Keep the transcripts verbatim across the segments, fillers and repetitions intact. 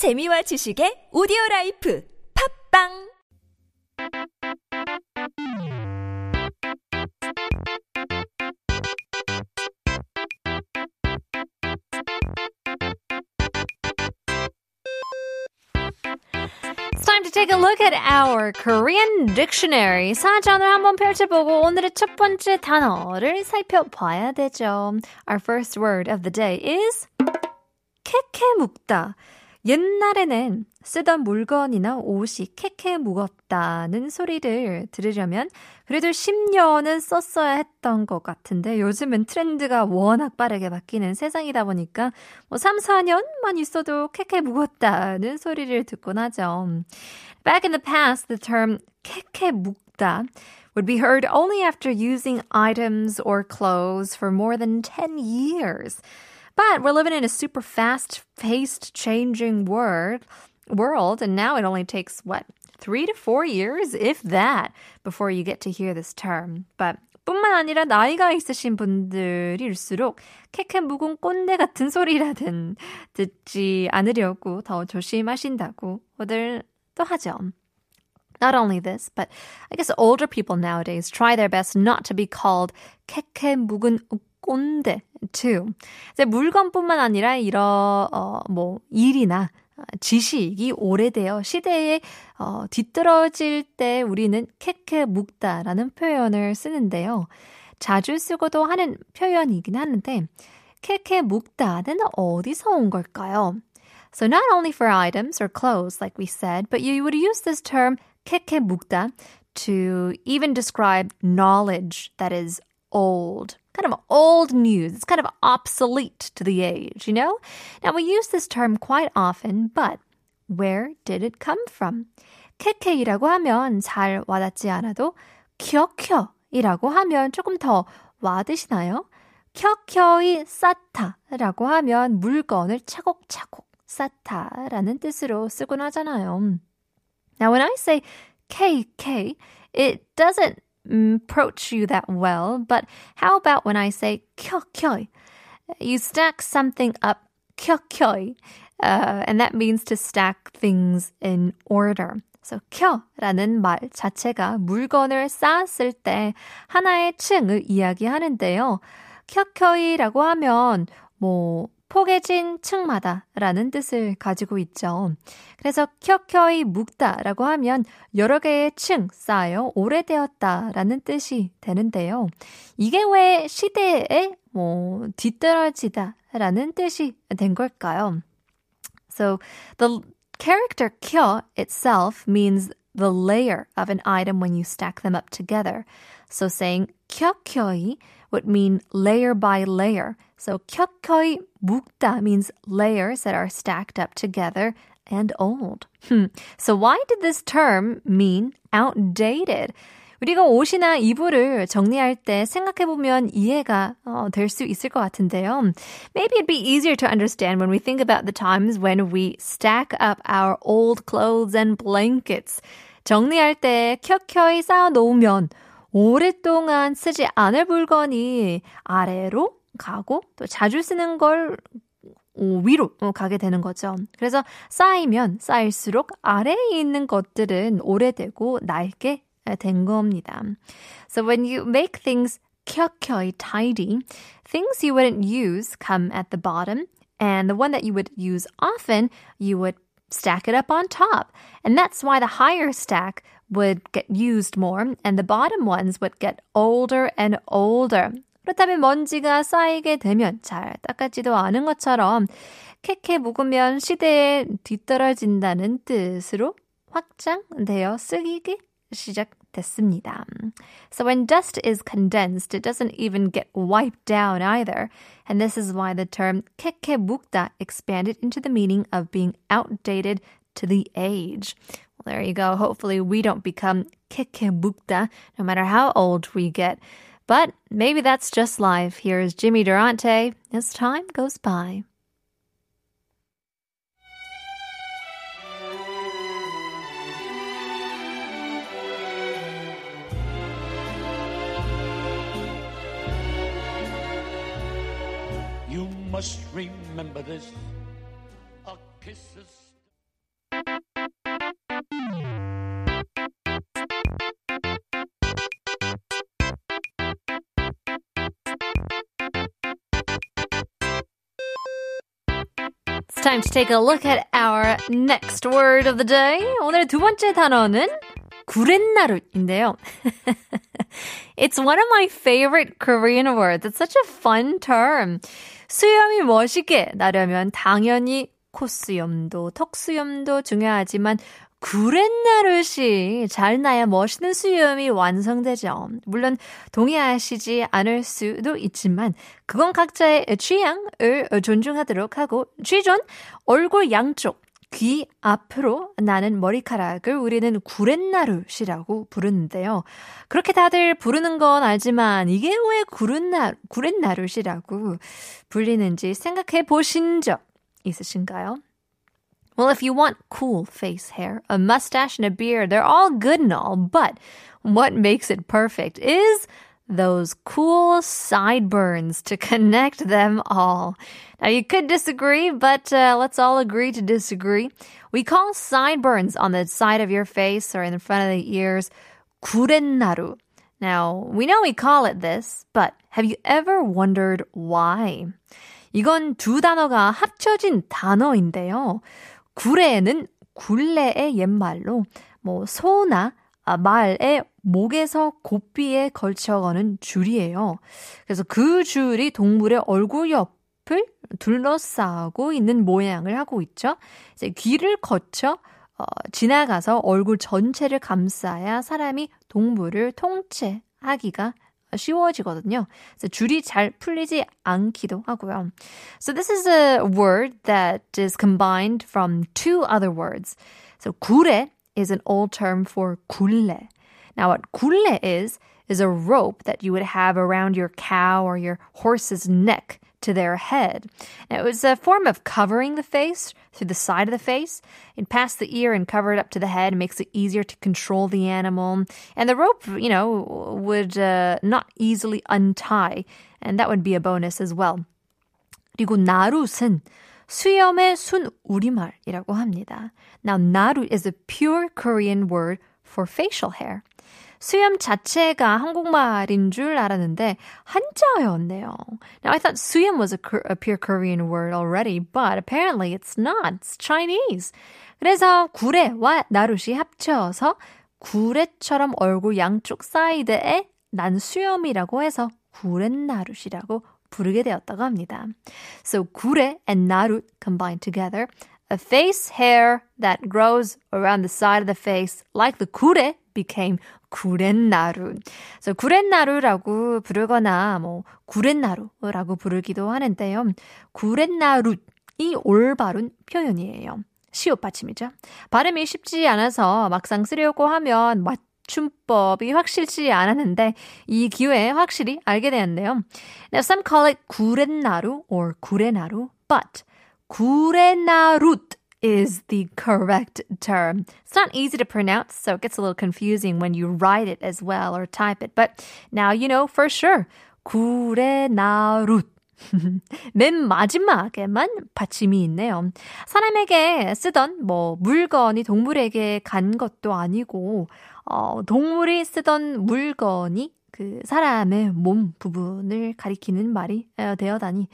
재미와 지식의 오디오라이프 팝빵 It's time to take a look at our Korean dictionary. 사전을 한번 펼쳐보고 오늘의 첫 번째 단어를 살펴봐야 되죠. Our first word of the day is 케케묵다. 옛날에는 쓰던 물건이나 옷이 케케묵었다는 소리를 들으려면 그래도 십 년은 썼어야 했던 것 같은데 요즘은 트렌드가 워낙 빠르게 바뀌는 세상이다 보니까 뭐 삼, 사 년만 있어도 케케묵었다는 소리를 듣곤 하죠. Back in the past, the term 케케묵다 would be heard only after using items or clothes for more than ten years. But we're living in a super fast-paced, changing world, world, and now it only takes, what, three to four years, if that, before you get to hear this term. But 뿐만 아니라 나이가 있으신 분들일수록 케케 묵은 꼰대 같은 소리라든 듣지 않으려고 더 조심하신다고들 또 하죠. Not only this, but I guess older people nowadays try their best not to be called 케케 묵은 꼰대, too. 이제 물건뿐만 아니라 이런 어, 뭐 일이나 지식이 오래되어 시대에 어, 뒤떨어질 때 우리는 케케묵다라는 표현을 쓰는데요. 자주 쓰고도 하는 표현이긴 하는데 케케묵다는 어디서 온 걸까요? So not only for items or clothes, like we said, but you would use this term 케케묵다 to even describe knowledge that is old. Kind of old news. It's kind of obsolete to the age, you know? Now, we use this term quite often, but where did it come from? 케케이라고 하면 잘 와닿지 않아도 켜켜이라고 하면 조금 더 와드시나요? 켜켜이 쌓다라고 하면 물건을 차곡차곡 쌓다라는 뜻으로 쓰곤 하잖아요. Now, when I say 케이케이, it doesn't approach you that well, but how about when I say 켜켜이? You stack something up 켜켜이, uh, and that means to stack things in order. So 켜라는 말 자체가 물건을 쌓았을 때 하나의 층을 이야기하는데요. 켜켜이라고 하면 뭐 포개진 층마다라는 뜻을 가지고 있죠. 그래서 켜켜이 묵다라고 하면 여러 개의 층 쌓여 오래되었다라는 뜻이 되는데요. 이게 왜 시대에 뭐 뒤떨어지다라는 뜻이 된 걸까요? So the character 켜 itself means the layer of an item when you stack them up together. So saying 켜켜이 would mean layer by layer. So 켜켜이 묵다 means layers that are stacked up together and old. Hmm. So why did this term mean outdated? 우리가 옷이나 이불을 정리할 때 생각해보면 이해가 어, 될 수 있을 것 같은데요. Maybe it'd be easier to understand when we think about the times when we stack up our old clothes and blankets. 정리할 때 켜켜이 쌓아놓으면 오랫동안 쓰지 않을 물건이 아래로 가고 또 자주 쓰는 걸 위로 가게 되는 거죠. 그래서 쌓이면 쌓일수록 아래에 있는 것들은 오래되고 낡게 된 겁니다. So when you make things 켜켜이 tidy, things you wouldn't use come at the bottom, and the one that you would use often, you would stack it up on top. And that's why the higher stack would get used more, and the bottom ones would get older and older. 그렇다면 먼지가 쌓이게 되면 잘 닦아지도 않은 것처럼 케케 묵으면 시대에 뒤떨어진다는 뜻으로 확장되어 쓰이기 시작됐습니다. So when dust is condensed, it doesn't even get wiped down either. And this is why the term 케케 묵다 expanded into the meaning of being outdated to the age. Well, there you go. Hopefully we don't become 케케 묵다 no matter how old we get. But maybe that's just life. Here is Jimmy Durante as time goes by. You must remember this. A kiss is It's time to take a look at our next word of the day. 오늘의 두 번째 단어는 구렛나룻인데요. It's one of my favorite Korean words. It's such a fun term. 수염이 멋있게 나려면 당연히 콧수염도 턱수염도 중요하지만 구렛나룻이 잘 나야 멋있는 수염이 완성되죠. 물론 동의하시지 않을 수도 있지만 그건 각자의 취향을 존중하도록 하고 취존, 얼굴 양쪽, 귀 앞으로 나는 머리카락을 우리는 구렛나룻이라고 부르는데요. 그렇게 다들 부르는 건 알지만 이게 왜 구렛나, 구렛나룻이라고 불리는지 생각해 보신 적 있으신가요? Well, if you want cool face hair, a mustache, and a beard, they're all good and all. But what makes it perfect is those cool sideburns to connect them all. Now, you could disagree, but uh, let's all agree to disagree. We call sideburns on the side of your face or in front of the ears 구렛나루. Now, we know we call it this, but have you ever wondered why? 이건 두 단어가 합쳐진 단어인데요. 구레는 굴레의 옛말로 뭐 소나 말의 목에서 고삐에 걸쳐 거는 줄이에요. 그래서 그 줄이 동물의 얼굴 옆을 둘러싸고 있는 모양을 하고 있죠. 이제 귀를 거쳐 어, 지나가서 얼굴 전체를 감싸야 사람이 동물을 통제하기가 쉬워지거든요. 그래서 줄이 잘 풀리지 않기도 하고요. So this is a word that is combined from two other words. So 구레 is an old term for 굴레. Now what 굴레 is, is a rope that you would have around your cow or your horse's neck to their head. Now, it was a form of covering the face through the side of the face. It passed the ear and covered up to the head. It makes it easier to control the animal. And the rope, you know, would uh, not easily untie. And that would be a bonus as well. 그리고 나룻은 수염의 순 우리말이라고 합니다. Now, 나룻 is a pure Korean word for facial hair. 수염 자체가 한국말인 줄 알았는데 한자어였네요. Now I thought 수염 was a, a pure Korean word already, but apparently it's not. It's Chinese. 그래서 구레와 나룻이 합쳐서 구레처럼 얼굴 양쪽 사이드에 난 수염이라고 해서 구렛나룻이라고 부르게 되었다고 합니다. So 구레 and 나룻 combined together. A face hair that grows around the side of the face like the 구레 became 구렛나루. So 구렛나루라고 부르거나 뭐 구렛나루라고 부르기도 하는데요. 구렛나룻이 올바른 표현이에요. 시옷 받침이죠. 발음이 쉽지 않아서 막상 쓰려고 하면 맞춤법이 확실치 않았는데 이 기회에 확실히 알게 되었네요. Now some call it 구렛나루 or 구레나루, but 구레나룻 is the correct term. It's not easy to pronounce, so it gets a little confusing when you write it as well or type it. But now you know for sure. 구레나룻. 맨 마지막에만 받침이 있네요. 사람에게 쓰던 뭐 물건이 동물에게 간 것도 아니고 어, 동물이 쓰던 물건이 그 사람의 몸 부분을 가리키는 말이 되어다니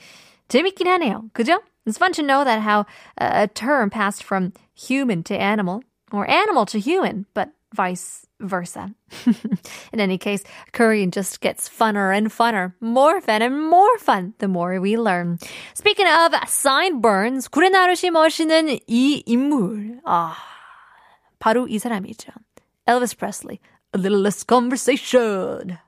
재밌긴 하네요. 그죠? It's fun to know that how a term passed from human to animal or animal to human, but vice versa. In any case, Korean just gets funner and funner, more fun and more fun the more we learn. Speaking of sideburns, 구레나룻이 멋있는 이 인물. 아, 바로 이 사람이죠. Elvis Presley, A Little Less Conversation.